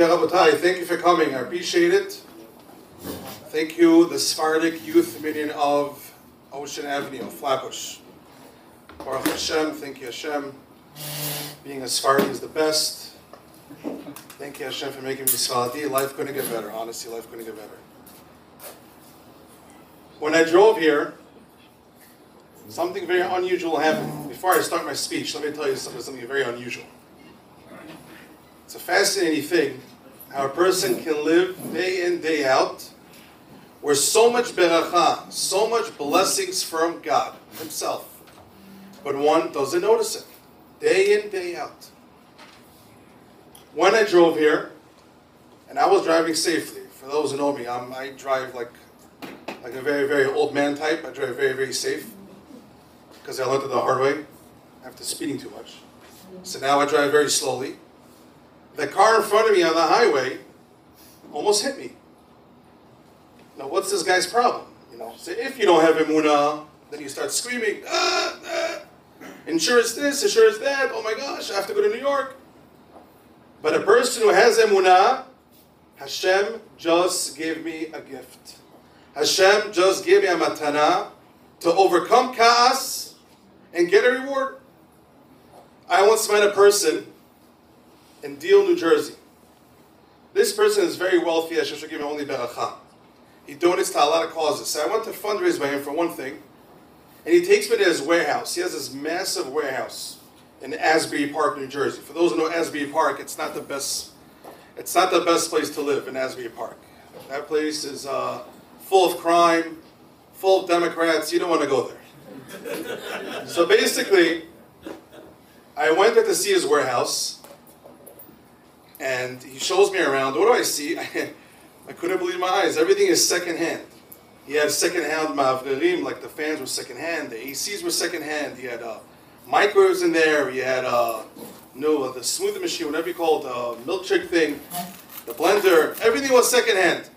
Okay, Rabotai, thank you for coming. I appreciate it. Thank you, the Sephardic Youth Minion of Ocean Avenue, Flatbush. Baruch Hashem, thank you Hashem. Being a Sephardic is the best. Thank you Hashem for making me Sephardi. Life couldn't get better, honestly, life couldn't get better. When I drove here, something very unusual happened. Before I start my speech, let me tell you something very unusual. It's a fascinating thing how a person can live day in, day out, where so much beracha, so much blessings from God Himself, but one doesn't notice it, day in, day out. When I drove here, and I was driving safely. For those who know me, I drive like a very, very old man type. I drive very, very safe because I learned it the hard way after speeding too much. So now I drive very slowly. The car in front of me on the highway almost hit me. Now, what's this guy's problem? You know, so if you don't have Emuna, then you start screaming, insurance this, insurance that, oh my gosh, I have to go to New York. But a person who has Emuna, Hashem just gave me a gift. Hashem just gave me a matana to overcome chaos and get a reward. I once met a person in Deal, New Jersey. This person is very wealthy. Hashem should give him only beracha. He donates to a lot of causes. So I went to fundraise by him for one thing, and he takes me to his warehouse. He has this massive warehouse in Asbury Park, New Jersey. For those who know Asbury Park, it's not the best place to live in Asbury Park. That place is full of crime, full of Democrats. You don't want to go there. So basically, I went there to see his warehouse, and he shows me around. What do I see? I couldn't believe my eyes. Everything is secondhand. He had secondhand mavgarim, like the fans were secondhand, the ACs were secondhand. He had microwaves in there. He had the smoothie machine, whatever you call it, the milkshake thing, the blender. Everything was secondhand.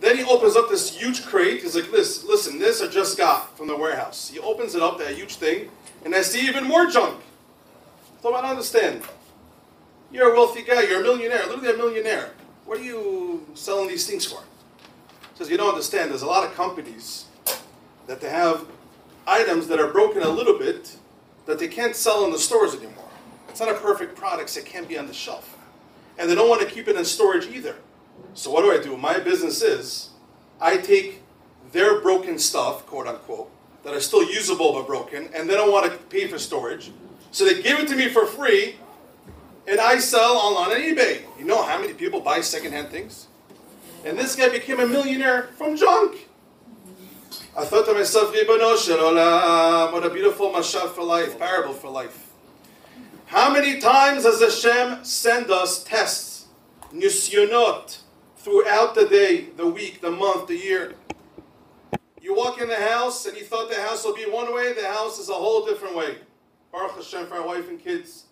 Then he opens up this huge crate. He's like, listen, this I just got from the warehouse. He opens it up, that huge thing, and I see even more junk. So I don't understand. You're a wealthy guy. You're a millionaire. Literally a millionaire. What are you selling these things for? He says, you don't understand. There's a lot of companies that they have items that are broken a little bit that they can't sell in the stores anymore. It's not a perfect product, so it can't be on the shelf. And they don't want to keep it in storage either. So what do? My business is I take their broken stuff, quote unquote, that are still usable but broken, and they don't want to pay for storage. So they give it to me for free, and I sell online on eBay. You know how many people buy secondhand things? And this guy became a millionaire from junk. I thought to myself, Ribbono shel Olam, what a beautiful mashal for life, parable for life. How many times does Hashem send us tests, nusyonot, throughout the day, the week, the month, the year? You walk in the house and you thought the house will be one way, the house is a whole different way. Baruch Hashem for our wife and kids.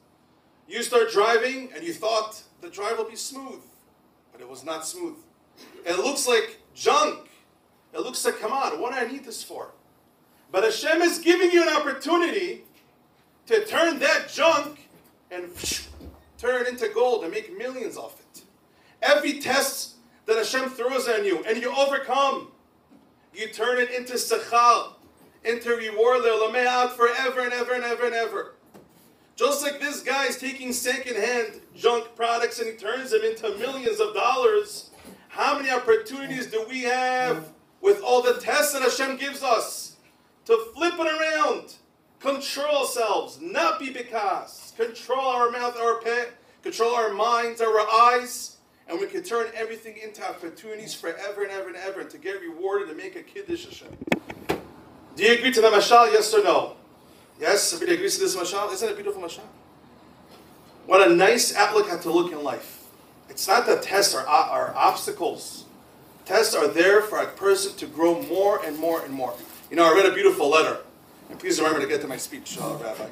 You start driving, and you thought the drive will be smooth, but it was not smooth. It looks like junk. It looks like, come on, what do I need this for? But Hashem is giving you an opportunity to turn that junk and turn it into gold and make millions off it. Every test that Hashem throws on you, and you overcome, you turn it into sechal, into reward le'olamei forever and ever and ever and ever. Just like this guy is taking second-hand junk products and he turns them into millions of dollars, how many opportunities do we have with all the tests that Hashem gives us to flip it around, control ourselves, not be because, control our mouth, our pet, control our minds, our eyes, and we can turn everything into opportunities forever and ever and ever to get rewarded and make a Kiddush Hashem. Do you agree to the mashal, yes or no? Yes, everybody agrees to this mashal. Isn't it a beautiful mashal? What a nice outlook to look in life. It's not that tests are obstacles. Tests are there for a person to grow more and more and more. You know, I read a beautiful letter. And please remember to get to my speech, Rabbi.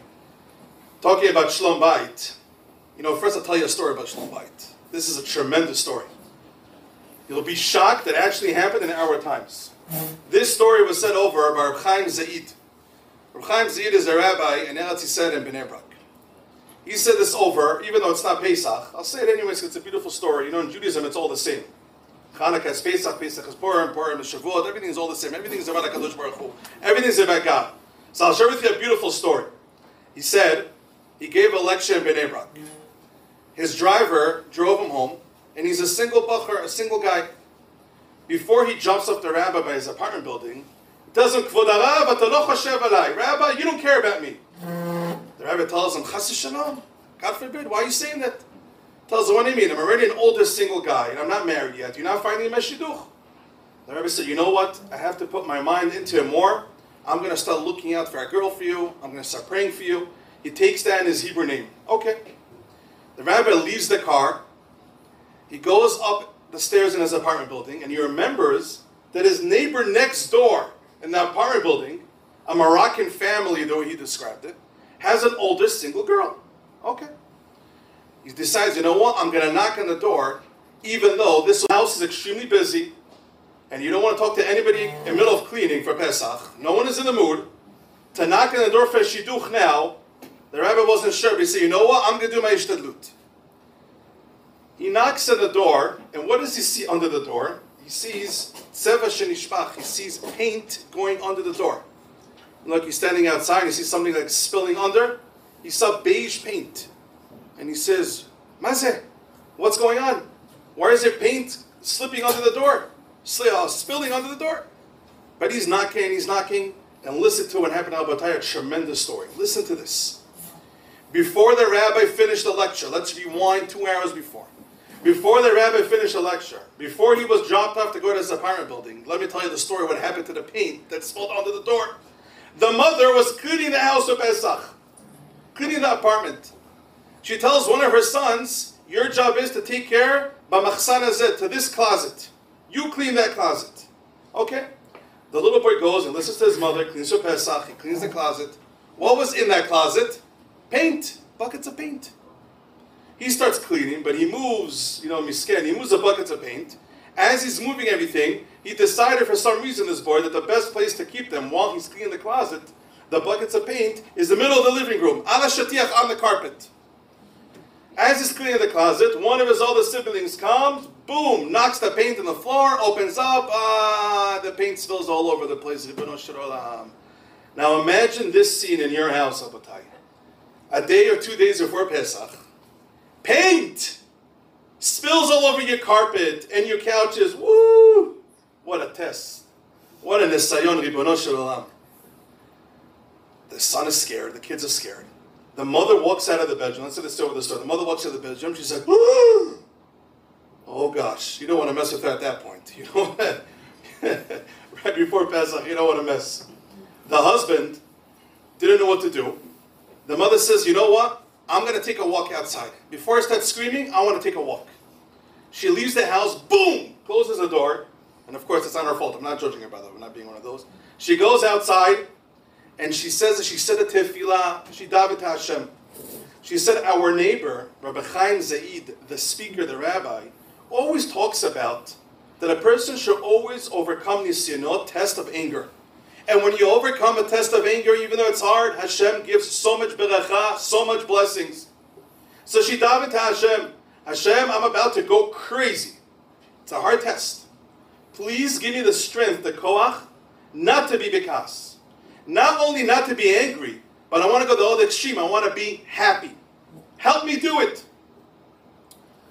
Talking about Shlom B'ayt. You know, first I'll tell you a story about Shlom B'ayt. This is a tremendous story. You'll be shocked that it actually happened in our times. This story was said over by Reb Chaim Zeid. Rucham Ziyid is a rabbi in Eretz Yisrael in B'nei Brak. he said this over, even though it's not Pesach. I'll say it anyways, it's a beautiful story. You know, in Judaism, it's all the same. Chanukah is Pesach, Pesach is Porim, Porim is Shavuot. Everything is all the same. Everything is about Kadosh Baruch Hu. Everything is about God. So I'll share with you a beautiful story. He said he gave a lecture in B'nei Brak. His driver drove him home, and he's a single bachur, a single guy. Before he jumps off the rabbi by his apartment building, he tells him, Kvod Arav, ata lo choshev alai. Rabbi, you don't care about me. The rabbi tells him, Chas v'shalom, God forbid, why are you saying that? He tells him, what do you mean? I'm already an older single guy, and I'm not married yet. You're not finding my shidduch. The rabbi said, you know what? I have to put my mind into it more. I'm going to start looking out for a girl for you. I'm going to start praying for you. He takes that in his Hebrew name. Okay. The rabbi leaves the car. He goes up the stairs in his apartment building, and he remembers that his neighbor next door in the apartment building, a Moroccan family, the way he described it, has an older single girl. Okay. He decides, you know what, I'm going to knock on the door, even though this house is extremely busy, and you don't want to talk to anybody in the middle of cleaning for Pesach. No one is in the mood to knock on the door for shidduch now. The rabbi wasn't sure, but he said, you know what, I'm going to do my ishtadlut. He knocks on the door, and what does he see under the door? He sees tseva shenishpach. He sees paint going under the door. And look, he's standing outside, he sees something like spilling under. He saw beige paint. And he says, Mazeh, what's going on? Why is there paint slipping under the door? Spilling under the door? But he's knocking, and listen to what happened to Rabotai, a tremendous story. Listen to this. Before the rabbi finished the lecture, let's rewind 2 hours before. Before the rabbi finished the lecture, before he was dropped off to go to his apartment building, let me tell you the story what happened to the paint that spilled under the door. The mother was cleaning the house of Pesach, cleaning the apartment. She tells one of her sons, your job is to take care to this closet. You clean that closet. Okay? The little boy goes and listens to his mother, cleans her Pesach, he cleans the closet. What was in that closet? Paint. Buckets of paint. He starts cleaning, but he moves, you know, miskin, he moves the buckets of paint. As he's moving everything, he decided for some reason, this boy, that the best place to keep them while he's cleaning the closet, the buckets of paint, is the middle of the living room. Ala shatiach, on the carpet. As he's cleaning the closet, one of his older siblings comes, boom, knocks the paint on the floor, opens up, the paint spills all over the place. Now imagine this scene in your house, Rabotai. A day or 2 days before Pesach, paint spills all over your carpet and your couches. Woo! What a test. What a nisayon, ribono shel olam. The son is scared, the kids are scared. The mother walks out of the bedroom. Let's say this over the story. The mother walks out of the bedroom. She's like, ooh. Oh, gosh. You don't want to mess with her at that point. You know what? Right before Pesach, you don't want to mess. The husband didn't know what to do. The mother says, you know what? I'm going to take a walk outside. Before I start screaming, I want to take a walk. She leaves the house. Boom! Closes the door. And, of course, it's not her fault. I'm not judging her, by the way. I'm not being one of those. She goes outside. And she says that she said a tefillah, she davened to Hashem. She said our neighbor, Rabbi Chaim Zeid, the speaker, the rabbi, always talks about that a person should always overcome nusyonot, test of anger. And when you overcome a test of anger, even though it's hard, Hashem gives so much beracha, so much blessings. So she davened to Hashem, Hashem, I'm about to go crazy. It's a hard test. Please give me the strength, the koach, not to be bikas. Not only not to be angry, but I want to go to the other extreme. I want to be happy. Help me do it.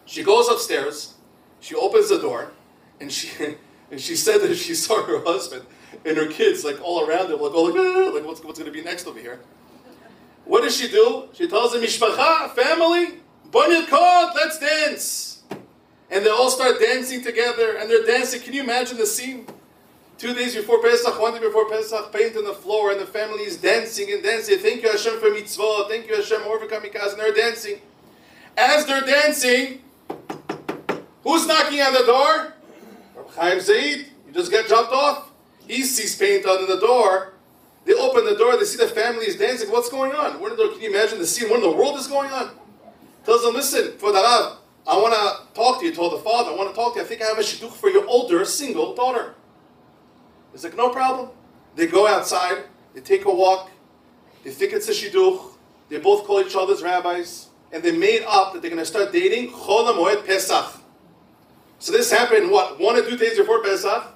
She goes upstairs. She opens the door. And she said that she saw her husband and her kids like all around them. Like, oh, like what's going to be next over here? What does she do? She tells them, Mishpacha, family, Bonyakot, let's dance. And they all start dancing together. And they're dancing. Can you imagine the scene? 2 days before Pesach, 1 day before Pesach, paint on the floor, and the family is dancing and dancing. Thank you, Hashem, for mitzvah. Thank you, Hashem, overcoming us. And they're dancing. As they're dancing, who's knocking on the door? Reb Chaim Zeid. You just got jumped off. He sees paint under the door. They open the door. They see the family is dancing. What's going on? Can you imagine the scene? What in the world is going on? Tells them, listen, for the Rav, I want to talk to you. Told the father, I want to talk to you. I think I have a shidduch for your older single daughter. It's like, no problem. They go outside, they take a walk, they think it's a shidduch, They both call each other's rabbis, and they made up that they're going to start dating Chol HaMoed Pesach. So this happened, what, 1 or 2 days before Pesach?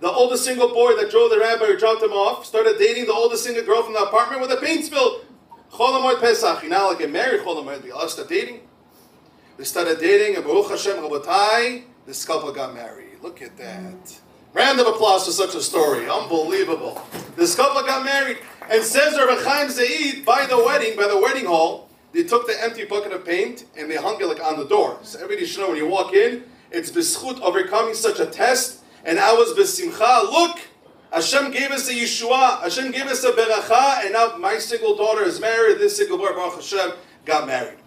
The oldest single boy that drove the rabbi who dropped him off started dating the oldest single girl from the apartment with a paint spill. Chol HaMoed Pesach. You're not allowed to get married, Chol HaMoed. They all start dating. They started dating, and Baruch Hashem, Rabotai, this couple got married. Look at that. Round of applause for such a story. Unbelievable. This couple got married. And says Reb Chaim Zeid, by the wedding hall, they took the empty bucket of paint and they hung it like on the door. So everybody should know when you walk in, it's b'schut overcoming such a test. And I was b'simcha. Look, Hashem gave us a Yeshua. Hashem gave us a beracha. And now my single daughter is married. This single boy, Baruch Hashem, got married.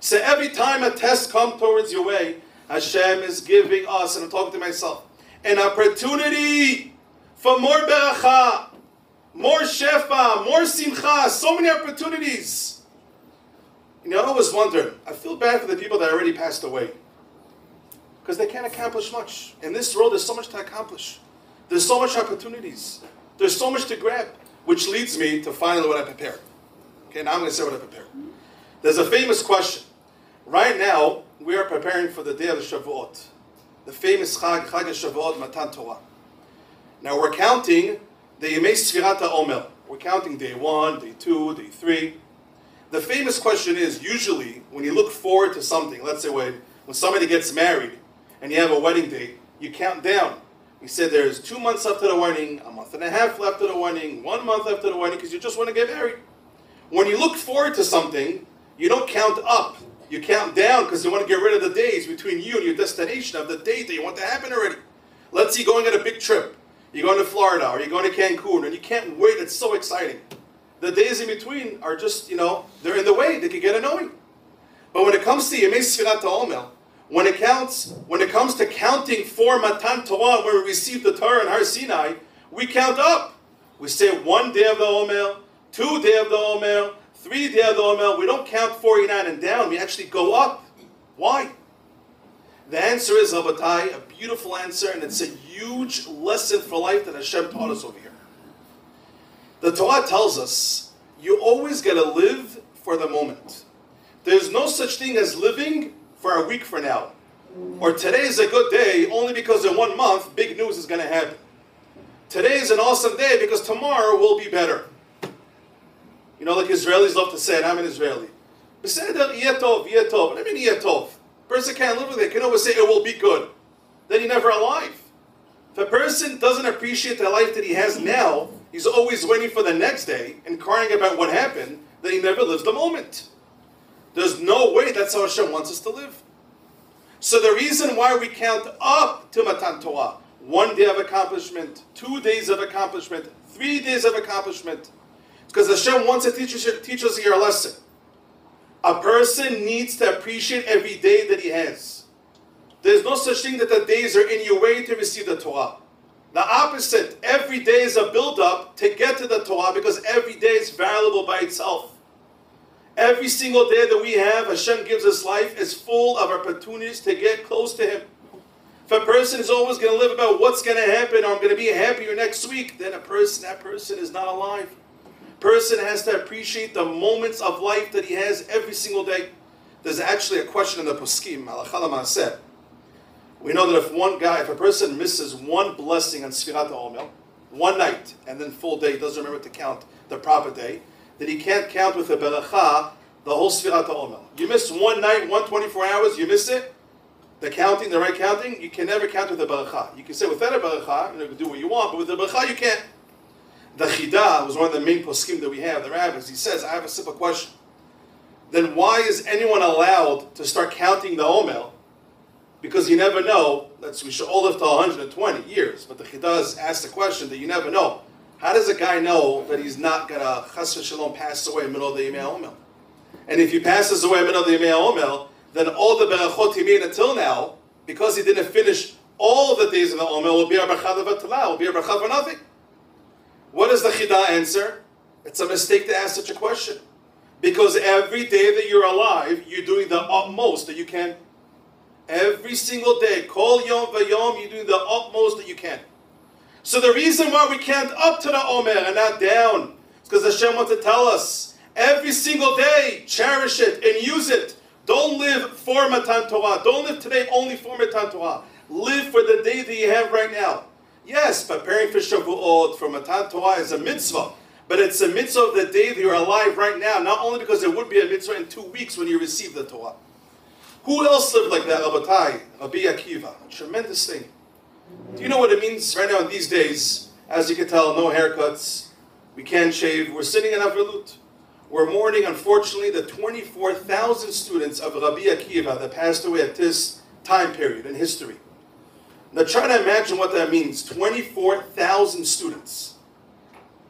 So every time a test comes towards your way, Hashem is giving us, and I'm talking to myself, an opportunity for more beracha, more shefa, more simcha, so many opportunities. You know, I always wonder, I feel bad for the people that already passed away, because they can't accomplish much. In this world, there's so much to accomplish. There's so much opportunities. There's so much to grab, which leads me to finally what I prepared. Okay, now I'm going to say what I prepared. There's a famous question. Right now, we are preparing for the day of the Shavuot, the famous Chag Shavuot, Matan Torah. Now we're counting the Yemei Sefirat HaOmer. We're counting day 1, day 2, day 3. The famous question is, usually, when you look forward to something, let's say when somebody gets married and you have a wedding date, you count down. You say there's 2 months after the wedding, a month and a half left of the wedding, 1 month after the wedding, because you just want to get married. When you look forward to something, you don't count up. You count down because you want to get rid of the days between you and your destination of the date that you want to happen already. Let's say you're going on a big trip. You're going to Florida or you're going to Cancun and you can't wait. It's so exciting. The days in between are just, you know, they're in the way. They can get annoying. But when it comes to Yemei Sefirat HaOmer, when it comes to counting for Matan Torah, where we receive the Torah in Har Sinai, we count up. We say 1 day of the Omer, 2 day of the Omer, 3 day of the Omer. We don't count 49 and down. We actually go up. Why? The answer is, Rabotai, a beautiful answer, and it's a huge lesson for life that Hashem taught us over here. The Torah tells us, you always got to live for the moment. There's no such thing as living for a week from now. Or today is a good day only because in 1 month, big news is going to happen. Today is an awesome day because tomorrow will be better. You know, like Israelis love to say, and I'm an Israeli. Beseder, yetov, yetov. I mean, yetov. Person can't live with it. Can always say it will be good. Then you're never alive. If a person doesn't appreciate the life that he has now, he's always waiting for the next day and crying about what happened, then he never lives the moment. There's no way that's how Hashem wants us to live. So the reason why we count up to Matan Torah, 1 day of accomplishment, 2 days of accomplishment, 3 days of accomplishment, because Hashem wants to teach us here a lesson. A person needs to appreciate every day that he has. There's no such thing that the days are in your way to receive the Torah. The opposite, every day is a build-up to get to the Torah because every day is valuable by itself. Every single day that we have, Hashem gives us life, is full of opportunities to get close to Him. If a person is always going to live about what's going to happen or I'm going to be happier next week, then that person is not alive. Person has to appreciate the moments of life that he has every single day. There's actually a question in the poskim, Halakha L'Maaseh. We know that if a person misses one blessing on Sefirat HaOmer, one night and then full day, doesn't remember to count the proper day, that he can't count with the beracha the whole Sefirat HaOmer. You miss one night, 124 hours, you miss it. The counting, the right counting, you can never count with the beracha. You can say without a beracha, you can do what you want, but with the beracha you can't. The Chida was one of the main poskim that we have, the rabbis. He says, I have a simple question. Then why is anyone allowed to start counting the Omel? Because you never know. We should all live to 120 years. But the Chida asks the question that you never know. How does a guy know that he's not going to chas v'shalom pass away in the middle of the Yemei Omel? And if he passes away in the middle of the Yemei Omel, then all the berachot he made until now, because he didn't finish all the days of the Omel, will be a bracha v'atala, will be a bracha for nothing. What is the Chida answer? It's a mistake to ask such a question. Because every day that you're alive, you're doing the utmost that you can. Every single day, kol yom v'yom, you're doing the utmost that you can. So the reason why we can't up to the Omer and not down is because Hashem wants to tell us Every single day, cherish it and use it. Don't live for Matan Torah. Don't live today only for Matan Torah. Live for the day that you have right now. Yes, preparing for Shavuot, for Matan Torah is a mitzvah. But it's a mitzvah of the day that you're alive right now. Not only because there would be a mitzvah in 2 weeks when you receive the Torah. Who else lived like that? Rabotai, Rabbi Akiva. A tremendous thing. Do you know what it means right now in these days? As you can tell, no haircuts. We can't shave. We're sitting in Avilut. We're mourning, unfortunately, the 24,000 students of Rabbi Akiva that passed away at this time period in history. Now try to imagine what that means. 24,000 students.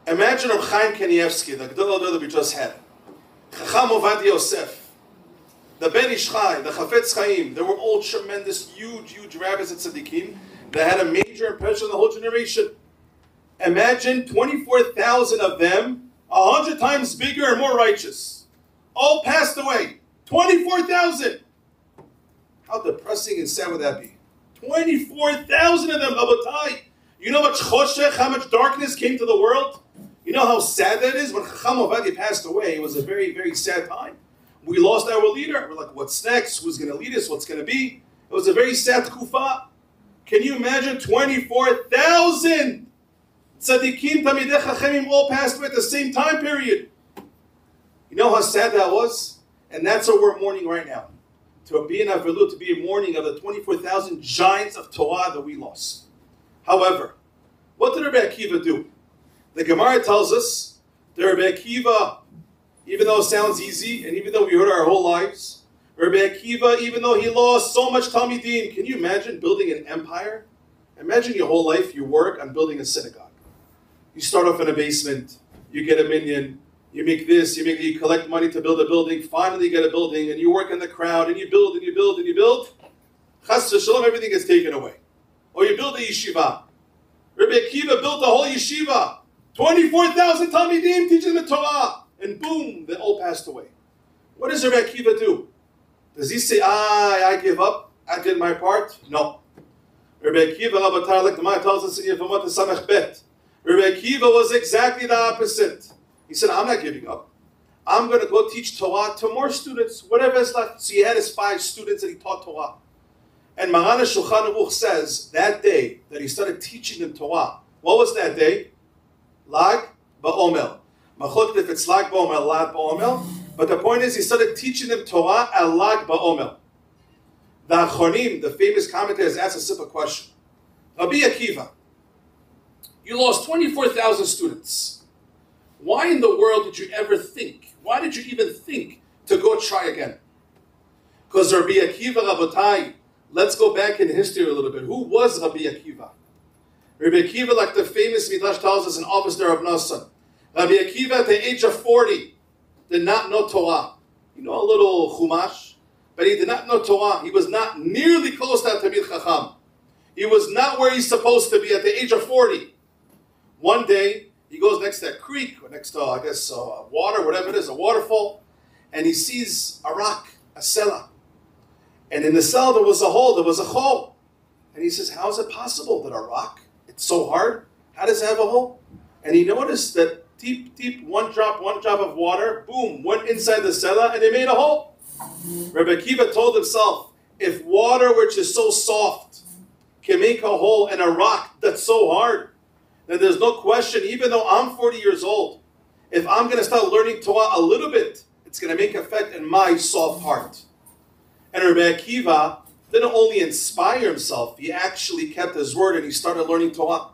Imagine Reb Chaim Kanievsky, the Gdol that we just had. Chacham Ovadia Yosef, the Ben Ish Chai, the Chafetz Chaim. They were all tremendous, huge, huge rabbis and tzaddikim that had a major impression on the whole generation. Imagine 24,000 of them, 100 times bigger and more righteous. All passed away. 24,000! How depressing and sad would that be? 24,000 of them, Rabotai! You know how much choshech, how much darkness came to the world? You know how sad that is? When Chacham Ovadia passed away, it was a very, very sad time. We lost our leader. We're like, what's next? Who's going to lead us? What's going to be? It was a very sad kufa. Can you imagine 24,000 tzaddikim, tamidei chachemim all passed away at the same time period? You know how sad that was? And that's what we're mourning right now. To be in Avilut, to be in mourning of the 24,000 giants of Torah that we lost. However, what did Rabbi Akiva do? The Gemara tells us that Rabbi Akiva, even though it sounds easy, and even though we heard it our whole lives, Rabbi Akiva, even though he lost so much Talmidim, can you imagine building an empire? Imagine your whole life you work on building a synagogue. You start off in a basement, you get a minion, you make this, you make, you collect money to build a building, finally you get a building, and you work in the crowd, and you build, and you build, and you build. Chas v'shalom, everything gets taken away. Or you build a yeshiva. Rabbi Akiva built the whole yeshiva. 24,000 Talmidim teaching the Torah. And boom, they all passed away. What does Rabbi Akiva do? Does he say, I give up, I did my part? No. Rabbi Akiva, like the Gemara tells us in Yevamot Samech Bet, Rabbi Akiva was exactly the opposite. He said, I'm not giving up. I'm going to go teach Torah to more students, whatever is left. So he had his 5 students that he taught Torah. And Maharan Shulchan Aruch says that day that he started teaching them Torah. What was that day? Lag BaOmer. Machloket if it's Lag BaOmer, Lag BaOmer. But the point is, he started teaching them Torah at Lag BaOmer. The Achonim, the famous commentator, has asked a simple question. Rabbi Akiva, you lost 24,000 students. Why in the world did you ever think? Why did you even think to go try again? Because Rabbi Akiva, Rabotai, let's go back in history a little bit. Who was Rabbi Akiva? Rabbi Akiva, like the famous Midrash tells us, an officer of Nassan. Rabbi Akiva, at the age of 40, did not know Torah. You know, a little chumash. But he did not know Torah. He was not nearly close to Talmid Chacham. He was not where he's supposed to be at the age of 40. One day, he goes next to that creek, or next to, I guess, water, whatever it is, a waterfall. And he sees a rock, a selah. And in the cell there was a hole, there was a hole. And he says, how is it possible that a rock, it's so hard, how does it have a hole? And he noticed that deep, deep, one drop of water, boom, went inside the cellar and it made a hole. Rabbi Akiva told himself, if water which is so soft can make a hole in a rock that's so hard, then there's no question, even though I'm 40 years old, if I'm going to start learning Torah a little bit, it's going to make an effect in my soft heart. And Rabbi Akiva didn't only inspire himself, he actually kept his word and he started learning Torah.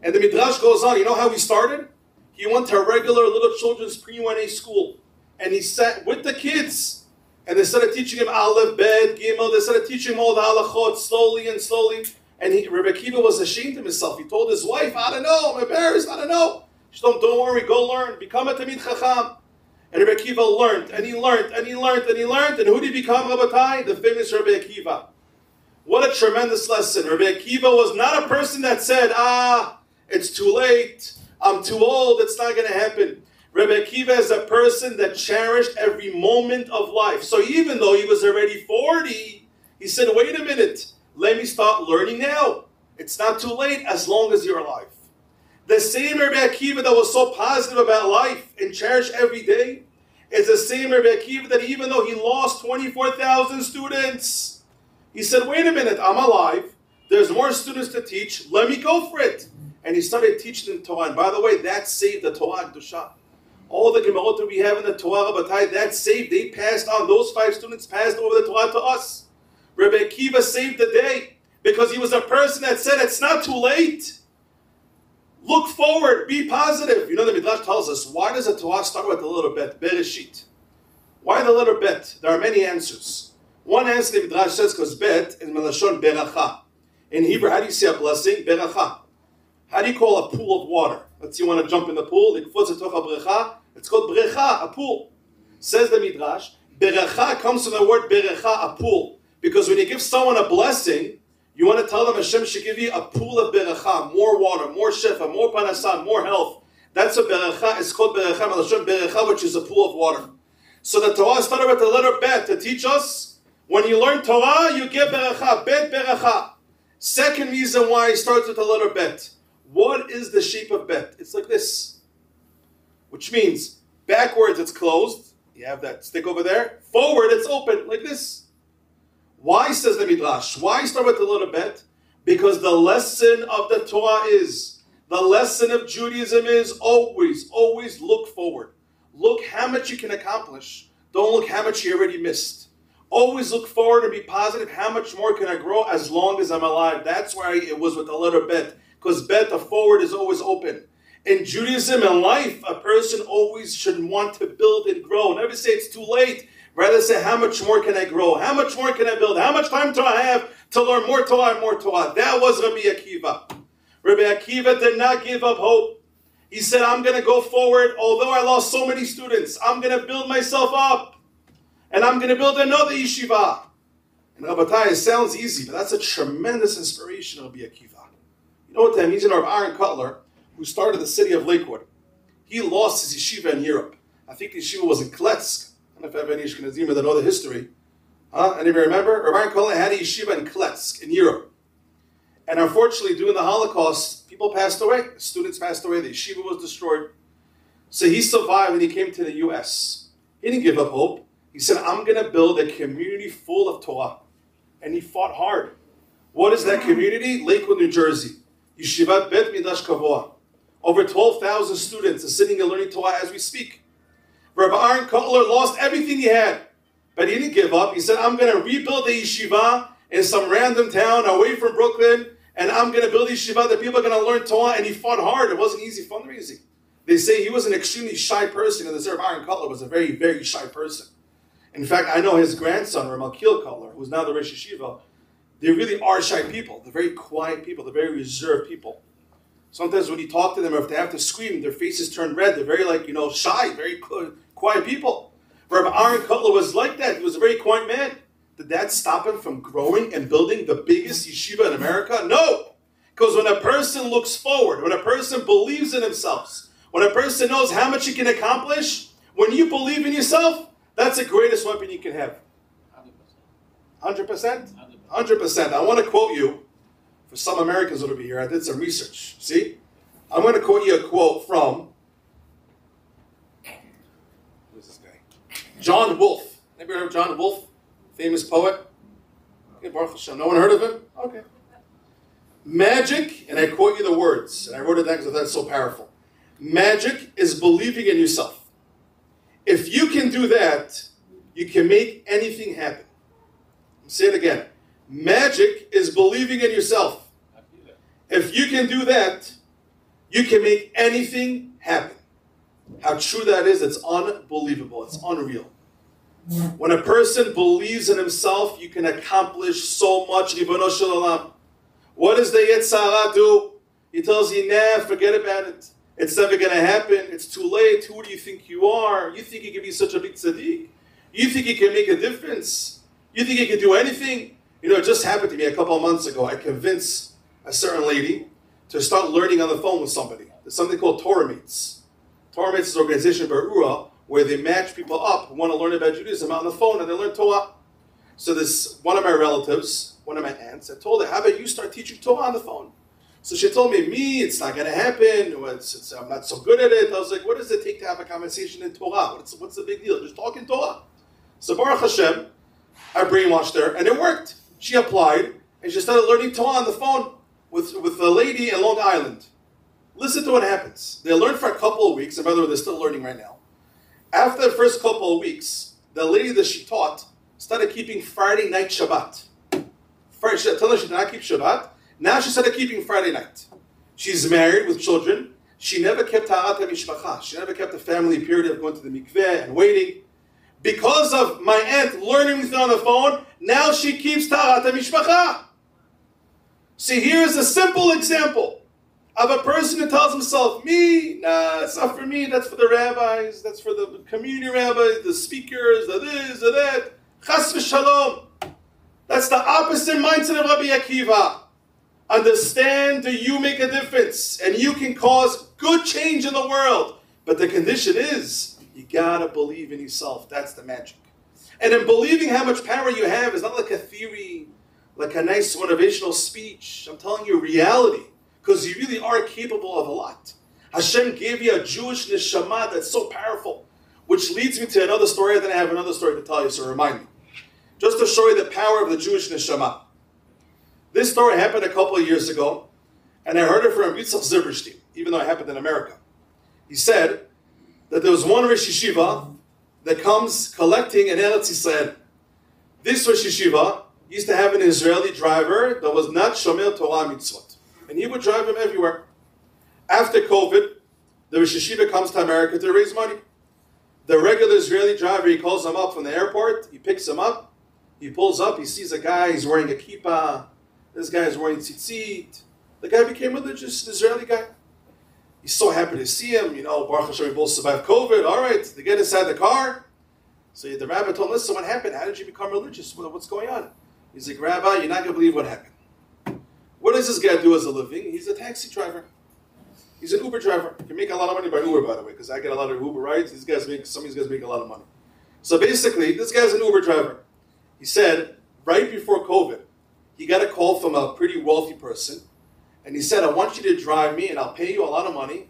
And the Midrash goes on, you know how he started? He went to a regular little children's pre-1A school. And he sat with the kids. And they started teaching him Aleph, Bet, Gimel. They started teaching him all the halachot slowly and slowly. And Rabbi Akiva was ashamed of himself. He told his wife, I don't know, I'm embarrassed, I don't know. She told him, don't worry, go learn, become a Talmid Chacham. And Rabbi Akiva learned, and he learned, and he learned, and he learned. And who did he become, Rabotai? The famous Rabbi Akiva. What a tremendous lesson. Rabbi Akiva was not a person that said, it's too late, I'm too old, it's not going to happen. Rabbi Akiva is a person that cherished every moment of life. So even though he was already 40, he said, wait a minute, let me start learning now. It's not too late as long as you're alive. The same Rabbi Akiva that was so positive about life and cherished every day It's the same Rabbi Akiva that even though he lost 24,000 students, he said, wait a minute, I'm alive. There's more students to teach. Let me go for it. And he started teaching the Torah. And by the way, that saved the Torah and Dusha. All the Gemarot that we have in the Torah, Rabotai, that saved. They passed on. Those 5 students passed over the Torah to us. Rabbi Akiva saved the day because he was a person that said, it's not too late. Look forward, be positive. You know, the Midrash tells us, why does the Torah start with the letter Bet, Bereshit? Why the letter Bet? There are many answers. One answer the Midrash says, because Bet is Melashon beracha. In Hebrew, how do you say a blessing? Beracha. How do you call a pool of water? Let's see, you want to jump in the pool. It's called Brecha, a pool. Says the Midrash, Beracha comes from the word Berecha, a pool. Because when you give someone a blessing, you want to tell them Hashem should give you a pool of beracha, more water, more shefa, more panasah, more health. That's a beracha. It's called beracha, Hashem beracha, which is a pool of water. So the Torah started with the letter bet to teach us, when you learn Torah, you get beracha, bet beracha. Second reason why it starts with the letter bet. What is the shape of bet? It's like this. Which means, backwards it's closed. You have that stick over there. Forward it's open, like this. Why, says the Midrash, why start with the letter bet? Because the lesson of the Torah is, the lesson of Judaism is always, always look forward. Look how much you can accomplish. Don't look how much you already missed. Always look forward and be positive. How much more can I grow as long as I'm alive? That's why it was with the letter bet. Because bet, the forward, is always open. In Judaism and life, a person always should want to build and grow. Never say it's too late. Rather say, how much more can I grow? How much more can I build? How much time do I have to learn more Torah and more Torah? That was Rabbi Akiva. Rabbi Akiva did not give up hope. He said, I'm going to go forward. Although I lost so many students, I'm going to build myself up. And I'm going to build another yeshiva. And Rabotai, it sounds easy, but that's a tremendous inspiration of Rabbi Akiva. You know what that means? You know, Aaron Cutler, who started the city of Lakewood, he lost his yeshiva in Europe. I think the yeshiva was in Kletsk. If I have any Ishkenazim that know the history. Anybody remember? Rabbi Akiva had a yeshiva in Kletsk in Europe. And unfortunately, during the Holocaust, people passed away. Students passed away. The yeshiva was destroyed. So he survived and he came to the U.S. He didn't give up hope. He said, I'm going to build a community full of Torah. And he fought hard. What is that community? Lakewood, New Jersey. Yeshivat Bet Midrash Kavoah. Over 12,000 students are sitting and learning Torah as we speak. Rabbi Aaron Cutler lost everything he had, but he didn't give up. He said, I'm going to rebuild the yeshiva in some random town away from Brooklyn, and I'm going to build a yeshiva that people are going to learn Torah, and he fought hard. It wasn't easy fundraising. They say he was an extremely shy person, and the Rabbi Aaron Cutler was a very, very shy person. In fact, I know his grandson, Rabbi Akiel Cutler, who's now the Rosh Yeshiva, they really are shy people. They're very quiet people. They're very reserved people. Sometimes when you talk to them, if they have to scream, their faces turn red. They're very, like, you know, shy, very quiet people. Rabbi Aaron Cutler was like that. He was a very quiet man. Did that stop him from growing and building the biggest yeshiva in America? No. Because when a person looks forward, when a person believes in themselves, when a person knows how much he can accomplish, when you believe in yourself, that's the greatest weapon you can have. 100%? 100%. I want to quote you. For some Americans that'll be here, I did some research. See? I'm going to quote you a quote from who's this guy? John Wolfe. Anybody heard of John Wolfe? Famous poet? Okay, Baruch Hashem. No one heard of him? Okay. Magic, and I quote you the words, and I wrote it down because that's so powerful. Magic is believing in yourself. If you can do that, you can make anything happen. Say it again. Magic is believing in yourself. If you can do that, you can make anything happen. How true that is, it's unbelievable. It's unreal. When a person believes in himself, you can accomplish so much. Ribono shel olam. What does the Yetzirah do? He tells you, nah, forget about it. It's never going to happen. It's too late. Who do you think you are? You think you can be such a big tzaddik? You think you can make a difference? You think you can do anything? You know, it just happened to me a couple of months ago. I convinced a certain lady to start learning on the phone with somebody. There's something called Torah Mates. Torah Mates is an organization where they match people up who want to learn about Judaism on the phone and they learn Torah. So this one of my relatives, one of my aunts, I told her, how about you start teaching Torah on the phone? So she told me, it's not going to happen. I'm not so good at it. I was like, what does it take to have a conversation in Torah? What's the big deal? Just talk in Torah. So Baruch Hashem, I brainwashed her, and it worked. She applied, and she started learning Torah on the phone with a lady in Long Island. Listen to what happens. They learned for a couple of weeks, and by the way, they're still learning right now. After the first couple of weeks, the lady that she taught started keeping Friday night Shabbat. First, she told her she did not keep Shabbat. Now she started keeping Friday night. She's married with children. She never kept Ha'at HaMishpacha. She never kept the family period of going to the mikveh and waiting. Because of my aunt learning with her on the phone, now she keeps Ha'at HaMishpacha. See, here's a simple example of a person who tells himself, it's not for me, that's for the rabbis, that's for the community rabbis, the speakers, the this, the that. Chas v'shalom. That's the opposite mindset of Rabbi Akiva. Understand that you make a difference and you can cause good change in the world. But the condition is you gotta believe in yourself. That's the magic. And in believing how much power you have is not like a theory, like a nice motivational speech. I'm telling you reality, because you really are capable of a lot. Hashem gave you a Jewish neshama that's so powerful, which leads me to another story. Then I have another story to tell you, so remind me. Just to show you the power of the Jewish neshama. This story happened a couple of years ago, and I heard it from Yitzchak Zilberstein, even though it happened in America. He said that there was one Rosh Yeshiva that comes collecting in Eretz Yisrael. This Rosh Yeshiva used to have an Israeli driver that was not Shomer Torah Mitzvot, and he would drive him everywhere. After COVID, the Rosh Yeshiva comes to America to raise money. The regular Israeli driver, he calls him up from the airport, he picks him up, he pulls up, he sees a guy, he's wearing a kippah. This guy is wearing tzitzit. The guy became religious, an Israeli guy. He's so happy to see him. You know, Baruch Hashem, we both survived COVID. All right, they get inside the car. So the rabbi told him, listen, what happened? How did you become religious? What's going on? He's like, Rabbi, you're not going to believe what happened. What does this guy do as a living? He's a taxi driver. He's an Uber driver. He can make a lot of money by Uber, by the way, because I get a lot of Uber rides. Some of these guys make a lot of money. So basically, this guy's an Uber driver. He said, right before COVID, he got a call from a pretty wealthy person, and he said, I want you to drive me, and I'll pay you a lot of money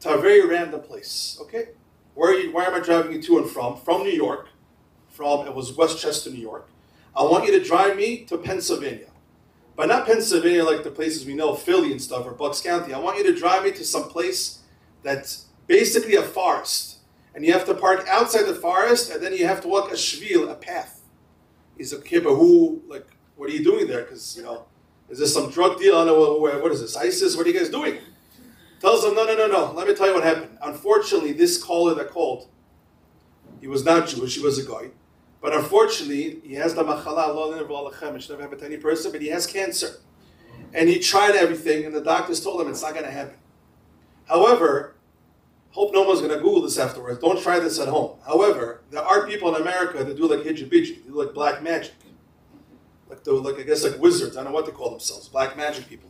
to a very random place. Okay? Where am I driving you to and from? From New York. It was Westchester, New York. I want you to drive me to Pennsylvania. But not Pennsylvania like the places we know, Philly and stuff, or Bucks County. I want you to drive me to some place that's basically a forest. And you have to park outside the forest, and then you have to walk a shvil, a path. He's like, okay, but who, like, what are you doing there? Because, you know, is this some drug deal? I don't know, what is this, ISIS? What are you guys doing? Tells them, no. Let me tell you what happened. Unfortunately, this caller that called, he was not Jewish, he was a guy. But unfortunately, he has the machala, Allah should never happen to any person, but he has cancer. And he tried everything, and the doctors told him it's not going to happen. However, hope no one's going to Google this afterwards. Don't try this at home. However, there are people in America that do like hijabiji, they do like black magic. I guess like wizards, I don't know what they call themselves, black magic people.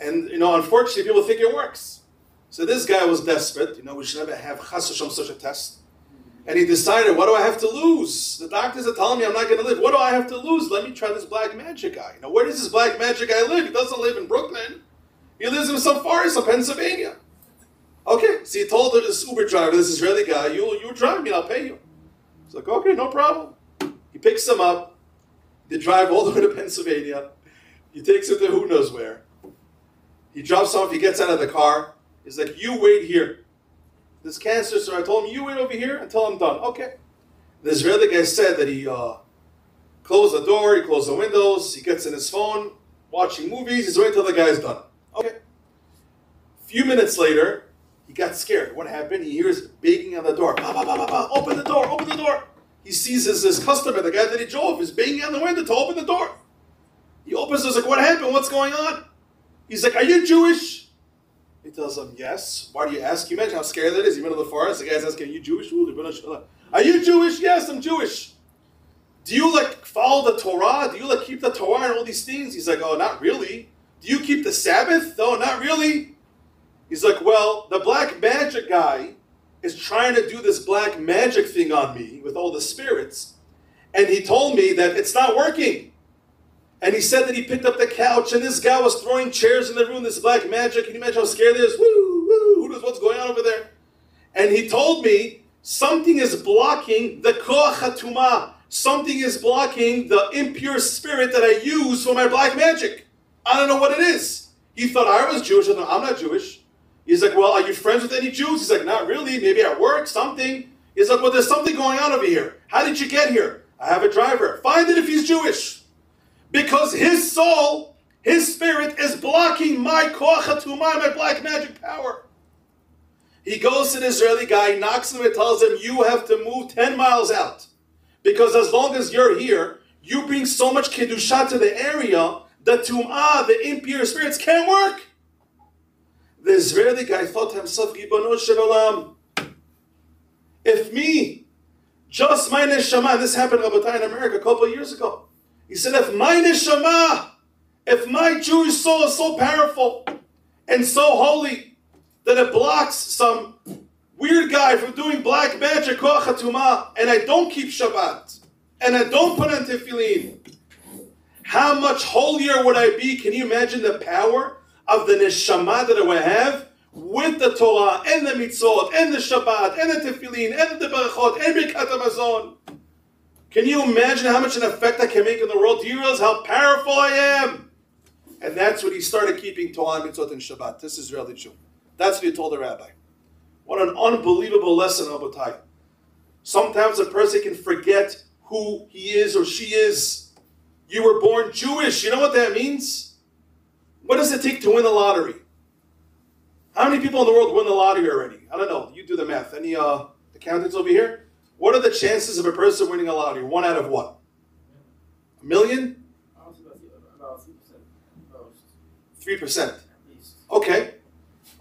And, you know, unfortunately, people think it works. So this guy was desperate, you know, we should never have chas v'shalom such a test. And he decided, what do I have to lose? The doctors are telling me I'm not going to live. What do I have to lose? Let me try this black magic guy. You know, where does this black magic guy live? He doesn't live in Brooklyn. He lives in some forest of Pennsylvania. Okay, so he told this Uber driver, this Israeli guy, you drive me and I'll pay you. He's like, okay, no problem. He picks him up. They drive all the way to Pennsylvania. He takes him to who knows where. He drops off, he gets out of the car. He's like, you wait here. This cancer, sir, I told him, you wait over here until I'm done. Okay. The Israeli guy said that he closed the door, he closed the windows, he gets in his phone, watching movies, he's waiting till the guy's done. Okay. A few minutes later, he got scared. What happened? He hears banging on the door. Bah, bah, bah, bah, bah. Open the door, open the door. He sees his customer, the guy that he drove, is banging on the window to open the door. He opens, he's like, what happened? What's going on? He's like, are you Jewish? He tells him, yes. Why do you ask? You imagine how scary that is. You're in the middle of the forest. The guy's asking, are you Jewish? Are you Jewish? Yes, I'm Jewish. Do you, like, follow the Torah? Do you, like, keep the Torah and all these things? He's like, oh, not really. Do you keep the Sabbath? No, not really. He's like, well, the black magic guy is trying to do this black magic thing on me with all the spirits. And he told me that it's not working. And he said that he picked up the couch, and this guy was throwing chairs in the room, this black magic. Can you imagine how scared he is? Woo, woo, who knows what's going on over there? And he told me, something is blocking the koach hatumah. Something is blocking the impure spirit that I use for my black magic. I don't know what it is. He thought I was Jewish. I thought, I'm not Jewish. He's like, well, are you friends with any Jews? He's like, not really. Maybe at work, something. He's like, well, there's something going on over here. How did you get here? I have a driver. Find it if he's Jewish. Because his soul, his spirit is blocking my koach hatumah, my black magic power. He goes to the Israeli guy, knocks him and tells him, you have to move 10 miles out. Because as long as you're here, you bring so much kedusha to the area, the tum'ah, the impure spirits can't work. The Israeli guy thought to himself, Ribbono shel olam, if me, just my neshama, this happened in Rabotai in America a couple of years ago. He said, if my neshama, if my Jewish soul is so powerful and so holy that it blocks some weird guy from doing black magic, koach hatumah, and I don't keep Shabbat, and I don't put on tefillin, how much holier would I be? Can you imagine the power of the neshama that I would have with the Torah and the mitzvot and the Shabbat and the tefillin and the berachot and Birkat Hamazon? Can you imagine how much an effect I can make in the world? Do you realize how powerful I am? And that's when he started keeping Torah, Mitzvot, and Shabbat. This Israeli Jew. That's what he told the rabbi. What an unbelievable lesson, Rabotai. Sometimes a person can forget who he is or she is. You were born Jewish. You know what that means? What does it take to win the lottery? How many people in the world win the lottery already? I don't know. You do the math. Any accountants over here? What are the chances of a person winning a lottery? One out of what? A million? 3%. Okay.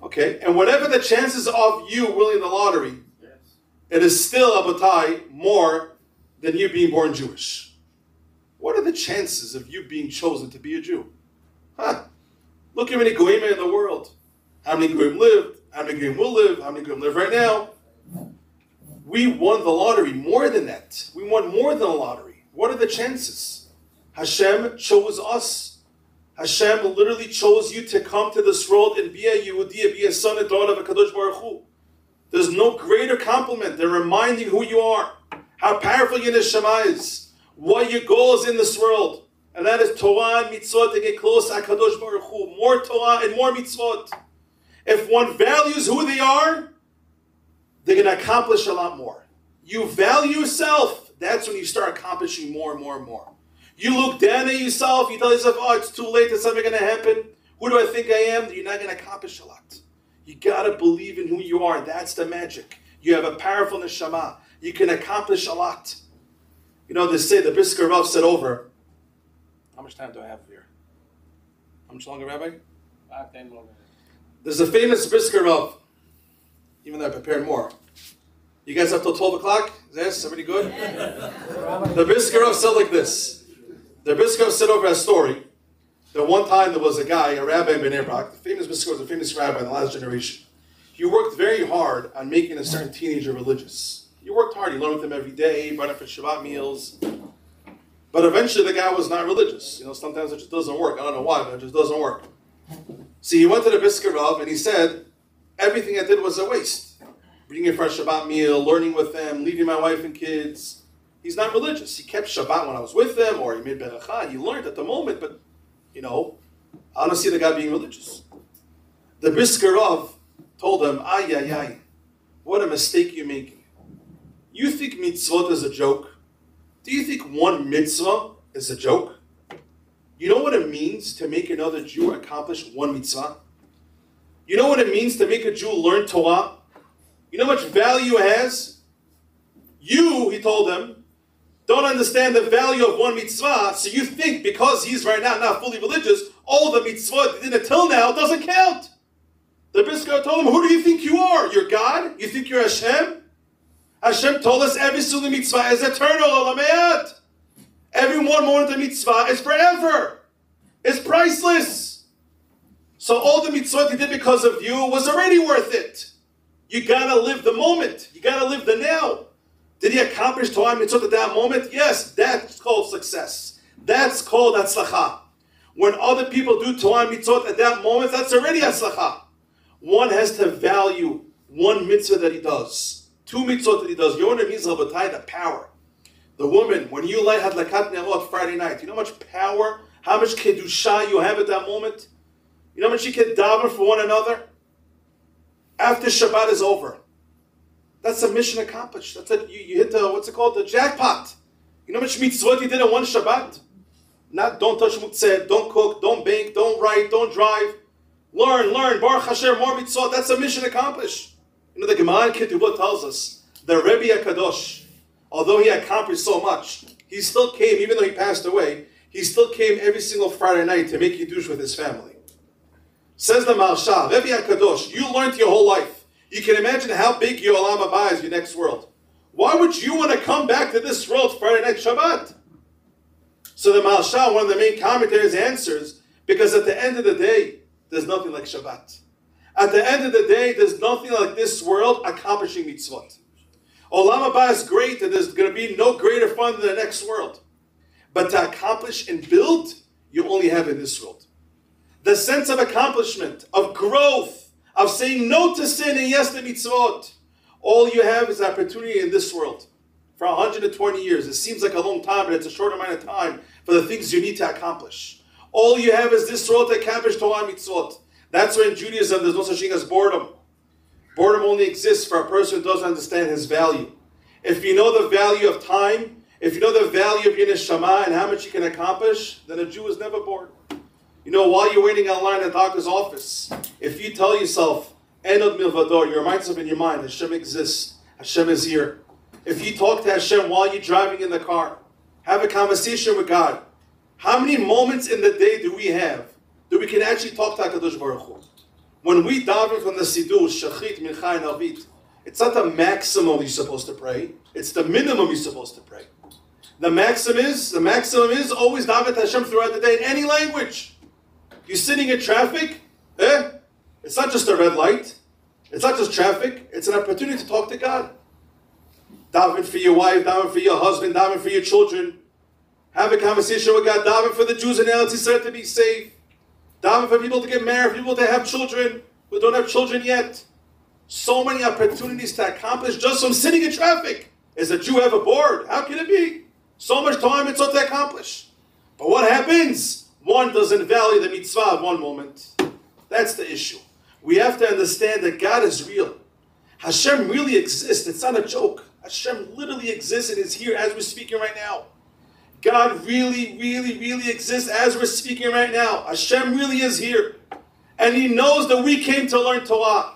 Okay. And whatever the chances of you winning the lottery, it is still, Rabotai, more than you being born Jewish. What are the chances of you being chosen to be a Jew? Huh. Look how many goyim in the world. How many goyim lived? How many goyim will live? How many goyim live right now? We won the lottery more than that. We won more than a lottery. What are the chances? Hashem chose us. Hashem literally chose you to come to this world and be a Yehudiya, be a son and daughter of a Kadosh Baruch Hu. There's no greater compliment than reminding who you are, how powerful your neshama is, what your goal is in this world. And that is Torah and mitzvot, to get close to HaKadosh Baruch Hu. More Torah and more mitzvot. If one values who they are, they're going to accomplish a lot more. You value yourself. That's when you start accomplishing more and more and more. You look down at yourself. You tell yourself, oh, it's too late. There's something going to happen. Who do I think I am? You're not going to accomplish a lot. You got to believe in who you are. That's the magic. You have a powerful neshama. You can accomplish a lot. You know, they say the Brisker Rav said over. How much time do I have here? How much longer, Rabbi? 5, 10 more minutes. There's a famous Brisker Rav. Even though I prepared more. You guys up till 12 o'clock? Yes, everybody good? The Brisker Rav said like this. The Brisker Rav said over a story that one time there was a guy, a rabbi in B'nei Brak, the famous Brisker was a famous rabbi in the last generation. He worked very hard on making a certain teenager religious. He worked hard, he learned with him every day, brought him for Shabbat meals. But eventually the guy was not religious. You know, sometimes it just doesn't work. I don't know why, but it just doesn't work. So he went to the Brisker Rav and he said, everything I did was a waste. Bringing for a Shabbat meal, learning with them, leaving my wife and kids. He's not religious. He kept Shabbat when I was with them, or he made beracha. He learned at the moment, but, you know, I don't see the guy being religious. The Brisker Rav told him, ay, ay, ay, what a mistake you're making. You think mitzvot is a joke? Do you think one mitzvah is a joke? You know what it means to make another Jew accomplish one mitzvah? You know what it means to make a Jew learn Torah? You know how much value it has? You, he told them, don't understand the value of one mitzvah, so you think because he's right now not fully religious, all the mitzvah he did until now doesn't count. The Brisker told him, who do you think you are? You're God? You think you're Hashem? Hashem told us every single mitzvah is eternal, olamayat. Every one moment of mitzvah is forever. It's priceless. So all the mitzvot he did because of you was already worth it. You gotta live the moment. You gotta live the now. Did he accomplish Torah mitzvot at that moment? Yes, that's called success. That's called Hatzlacha. When other people do Torah and Mitzvot at that moment, that's already Hatzlacha. One has to value one Mitzvah that he does. Two Mitzvot that he does. Yonah means Rabotai, the power. The woman, when you light Hadlakat Nerot Friday night, you know how much power, how much Kedusha you have at that moment? You know how much you can daven for one another? After Shabbat is over. That's a mission accomplished. That's it. You hit the, what's it called, the jackpot. You know how much mitzvot you did in one Shabbat? Not don't touch mutzeh, don't cook, don't bake, don't write, don't drive. Learn, Baruch Hashem, more mitzvot. That's a mission accomplished. You know, the Gemara in Ketubot tells us, the Rebbe HaKadosh, although he accomplished so much, he still came, even though he passed away, he still came every single Friday night to make Kiddush with his family. Says the mashal, Rebbe HaKadosh, you learned your whole life. You can imagine how big your Olam Haba is, your next world. Why would you want to come back to this world Friday night Shabbat? So the Mashal, one of the main commentaries, answers, because at the end of the day, there's nothing like Shabbat. At the end of the day, there's nothing like this world accomplishing mitzvot. Olam Haba is great, and there's going to be no greater fun than the next world. But to accomplish and build, you only have in this world. The sense of accomplishment, of growth, of saying no to sin and yes to mitzvot. All you have is opportunity in this world. For 120 years, it seems like a long time, but it's a short amount of time for the things you need to accomplish. All you have is this world to accomplish Torah mitzvot. That's why in Judaism there's no such thing as boredom. Boredom only exists for a person who doesn't understand his value. If you know the value of time, if you know the value of your neshama and how much you can accomplish, then a Jew is never bored. You know, while you're waiting online at the doctor's office, if you tell yourself, Enod Milvador, you remind yourself in your mind, Hashem exists, Hashem is here. If you talk to Hashem while you're driving in the car, have a conversation with God. How many moments in the day do we have that we can actually talk to HaKadosh Baruch Hu? When we daven from the Siddur, Shachrit, Mincha, and Arvit, it's not the maximum you're supposed to pray, it's the minimum you're supposed to pray. The maximum is always daven to Hashem throughout the day in any language. You're sitting in traffic, It's not just a red light. It's not just traffic. It's an opportunity to talk to God. Daven for your wife, daven for your husband, daven for your children. Have a conversation with God. Daven for the Jews in Eretz Yisrael to be safe. Daven for people to get married, people to have children who don't have children yet. So many opportunities to accomplish just from sitting in traffic. Is a Jew ever bored? How can it be? So much time it's not to accomplish. But what happens? One doesn't value the mitzvah of one moment. That's the issue. We have to understand that God is real. Hashem really exists. It's not a joke. Hashem literally exists and is here as we're speaking right now. God really, really, really exists as we're speaking right now. Hashem really is here. And He knows that we came to learn Torah.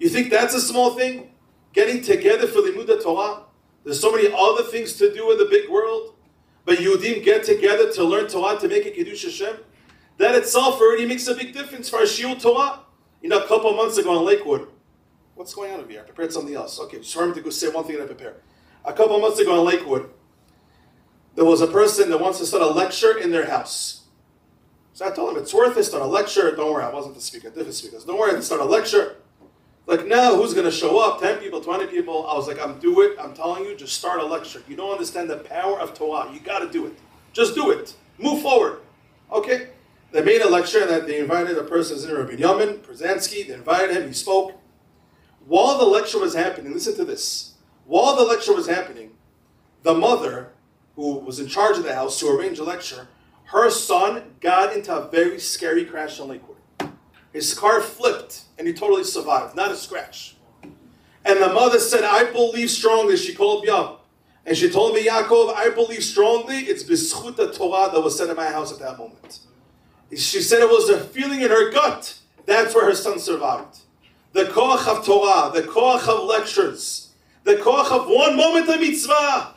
You think that's a small thing? Getting together for the Limud Torah? There's so many other things to do in the big world. But Yehudim get together to learn Torah, to make a Kiddush Hashem. That itself already makes a big difference for a Shiur Torah. You know, a couple of months ago in Lakewood, what's going on over here? I prepared something else. Okay, just remember to go say one thing that I prepared. A couple of months ago in Lakewood, there was a person that wants to start a lecture in their house. So I told him, it's worth it, start a lecture. Don't worry, I wasn't the speaker, different speakers. Don't worry, I can start a lecture. Like, now, who's going to show up? 10 people, 20 people. I was like, I'm telling you, just start a lecture. You don't understand the power of Torah. You got to do it. Just do it. Move forward. Okay? They made a lecture that they invited a person, Rabbi Yamin Przansky. They invited him. He spoke. While the lecture was happening, listen to this. While the lecture was happening, the mother, who was in charge of the house to arrange a lecture, her son got into a very scary crash on Lakewood. His car flipped, and he totally survived. Not a scratch. And the mother said, I believe strongly. She called me up. And she told me, Yaakov, I believe strongly it's b'schut Torah that was said in my house at that moment. She said it was a feeling in her gut. That's where her son survived. The koach of Torah, the koach of lectures, the koach of one moment of mitzvah.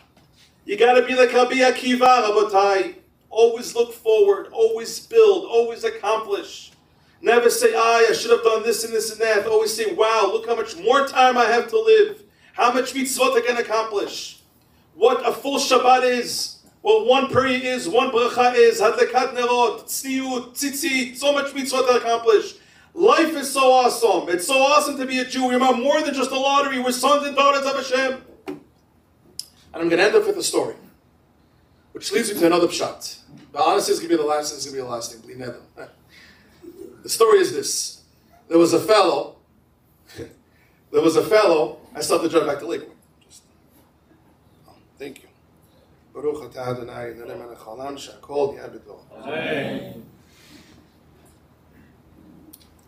You got to be like Rabbi Akiva, Rabotai. Always look forward. Always build. Always accomplish. Never say, I should have done this and this and that. Always say, wow, look how much more time I have to live. How much mitzvot I can accomplish. What a full Shabbat is. What one prayer is, one beracha is. Hadlakat nerot, tzniut, tzitzit. So much mitzvot to accomplish. Life is so awesome. It's so awesome to be a Jew. We're more than just a lottery. We're sons and daughters of Hashem. And I'm going to end up with a story. Which leads me to another pshat. But honestly, it's going to be the last thing. The story is this. There was a fellow. I still have to drive back to Lakewood. Thank you. Baruch atah Adonai Eloheinu melech haolam she'akol ne'ya b'toro. Amen.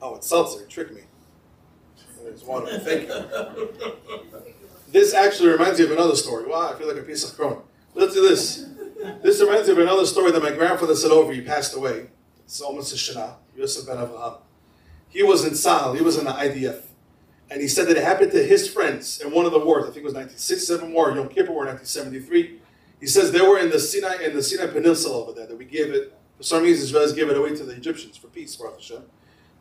Oh, it's seltzer. It tricked me. There's water. Thank you. This actually reminds me of another story. Wow, I feel like a piece of crone. Let's do this. This reminds me of another story that my grandfather said over. He passed away. It's almost a shana. Yosef ben Avraham. He was in Sahel. He was in the IDF. And he said that it happened to his friends in one of the wars. I think it was 1967 war, Yom Kippur War, 1973. He says they were in the Sinai Peninsula over there. That we gave it, for some reason, Israelis gave it away to the Egyptians for peace, Baruch Hashem.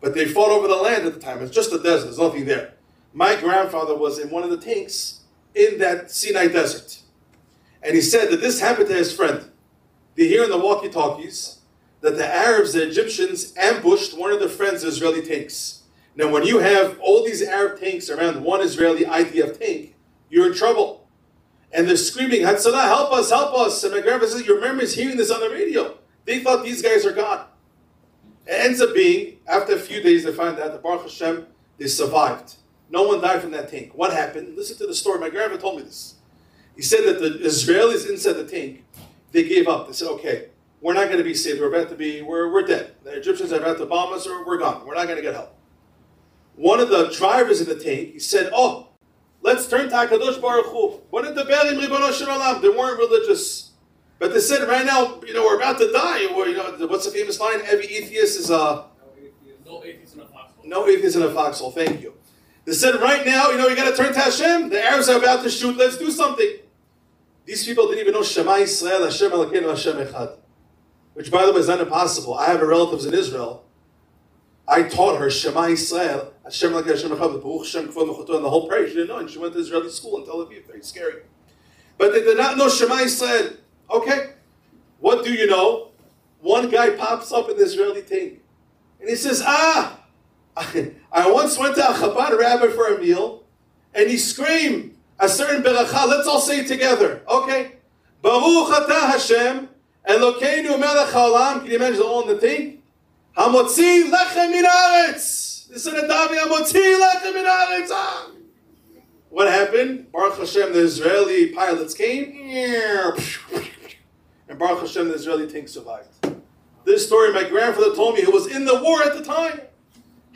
But they fought over the land at the time. It's just a desert. There's nothing there. My grandfather was in one of the tanks in that Sinai desert. And he said that this happened to his friend. They hear in the walkie-talkies that the Arabs, the Egyptians, ambushed one of their friends' Israeli tanks. Now, when you have all these Arab tanks around one Israeli IDF tank, you're in trouble. And they're screaming, Hatzalah, help us, help us. And my grandfather says, your memory is hearing this on the radio. They thought these guys are gone. It ends up being, after a few days, they find out that Baruch Hashem, they survived. No one died from that tank. What happened? Listen to the story. My grandfather told me this. He said that the Israelis inside the tank, they gave up. They said, okay, we're not going to be saved. We're dead. The Egyptians are about to bomb us or we're gone. We're not going to get help. One of the drivers in the tank, he said, oh, let's turn to HaKadosh Baruch Hu. They weren't religious. But they said, right now, we're about to die. What's the famous line? Every atheist is a... No atheist in a foxhole. No atheist in a foxhole. Thank you. They said, right now, you got to turn to Hashem. The Arabs are about to shoot. Let's do something. These people didn't even know Shema Yisrael, Hashem Elokeinu, Hashem Echad. Which, by the way, is not impossible. I have relatives in Israel. I taught her Shema Yisrael, Hashem Elokeinu, Hashem Echad, Baruch Hashem, Kvod Mechuto, and the whole prayer. She didn't know, and she went to Israeli school in Tel Aviv. Very scary. But they did not know Shema Yisrael. Okay, what do you know? One guy pops up in the Israeli tank, and he says, I once went to a Chabad rabbi for a meal, and he screamed, a certain beracha, let's all say it together. Okay. Baruch atah Hashem, Elokeinu melech haolam. Can you imagine all in the thing? Hamotzi lechem min haaretz. This is a davi, hamotzi lechem min haaretz. What happened? Baruch Hashem, the Israeli pilots came. And Baruch Hashem, the Israeli tank survived. This story my grandfather told me, who was in the war at the time.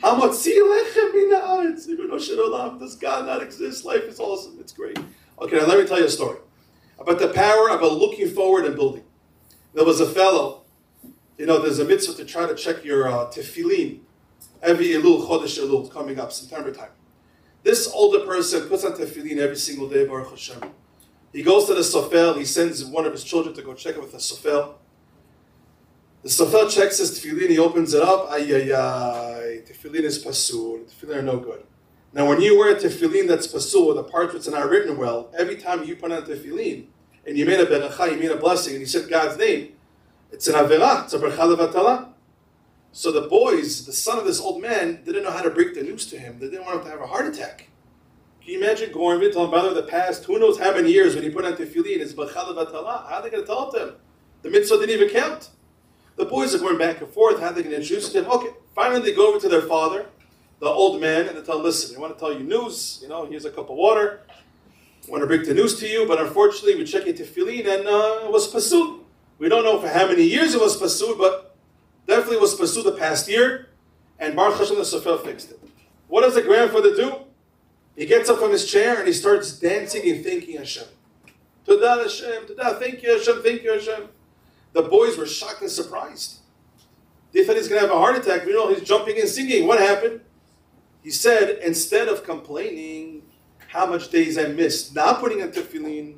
Hamotzi lechem min haaretz. Even though Shinolam, does God not exist? Life is awesome. It's great. Okay, now let me tell you a story about the power of looking forward and building. There was a fellow, there's a mitzvah to try to check your tefillin every Elul, Chodesh Elul, coming up, September time. This older person puts on tefillin every single day, Baruch Hashem. He goes to the Sofel. He sends one of his children to go check it with the Sofel. The Sofel checks his tefillin. He opens it up. Tefillin is pasul. Tefillin are no good. Now, when you wear a tefillin that's pasul, the parts that's not written well, every time you put on a tefillin and you made a beracha, you made a blessing, and you said God's name, it's an averah. It's a beracha levatala. So the boys, the son of this old man, didn't know how to break the news to him. They didn't want him to have a heart attack. Can you imagine going and telling him, brother, the past, who knows how many years when he put on tefillin, it's beracha levatala. How are they going to tell it to him? The mitzvah didn't even count. The boys are going back and forth. How are they going to introduce him? Okay, finally they go over to their father, the old man, and they tell him, listen, I want to tell you news. Here's a cup of water. I want to break the news to you, but unfortunately we check your tefillin and it was pasul. We don't know for how many years it was pasul, but definitely was pasul the past year. And Baruch Hashem the Sofel fixed it. What does the grandfather do? He gets up from his chair and he starts dancing and thanking Hashem. Todah Hashem, Todah, thank you Hashem, thank you Hashem. The boys were shocked and surprised. They thought he's going to have a heart attack. He's jumping and singing. What happened? He said, instead of complaining how much days I missed, not putting on tefillin,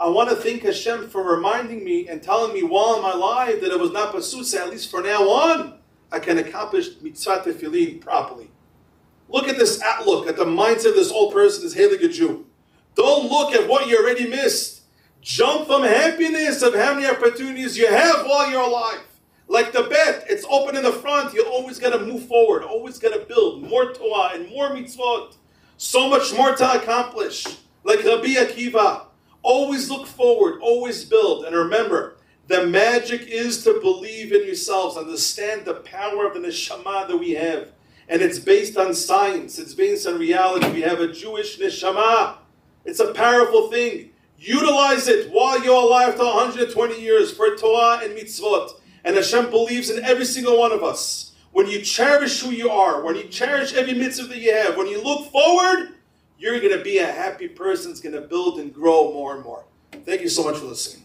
I want to thank Hashem for reminding me and telling me while I'm alive that it was not pasul. At least for now on, I can accomplish mitzvah tefillin properly. Look at this outlook, at the mindset of this old person, this Heilige Jew. Don't look at what you already missed. Jump from happiness of how many opportunities you have while you're alive. Like the bet, it's open in the front. You always got to move forward. Always got to build more Torah and more mitzvot. So much more to accomplish. Like Rabbi Akiva. Always look forward. Always build. And remember, The magic is to believe in yourselves, understand the power of the neshama that we have. And it's based on science, it's based on reality. We have a Jewish neshama. It's a powerful thing. Utilize it while you're alive to 120 years for Torah and mitzvot. And Hashem believes in every single one of us. When you cherish who you are, when you cherish every mitzvah that you have, when you look forward, you're going to be a happy person. It's going to build and grow more and more. Thank you so much for listening.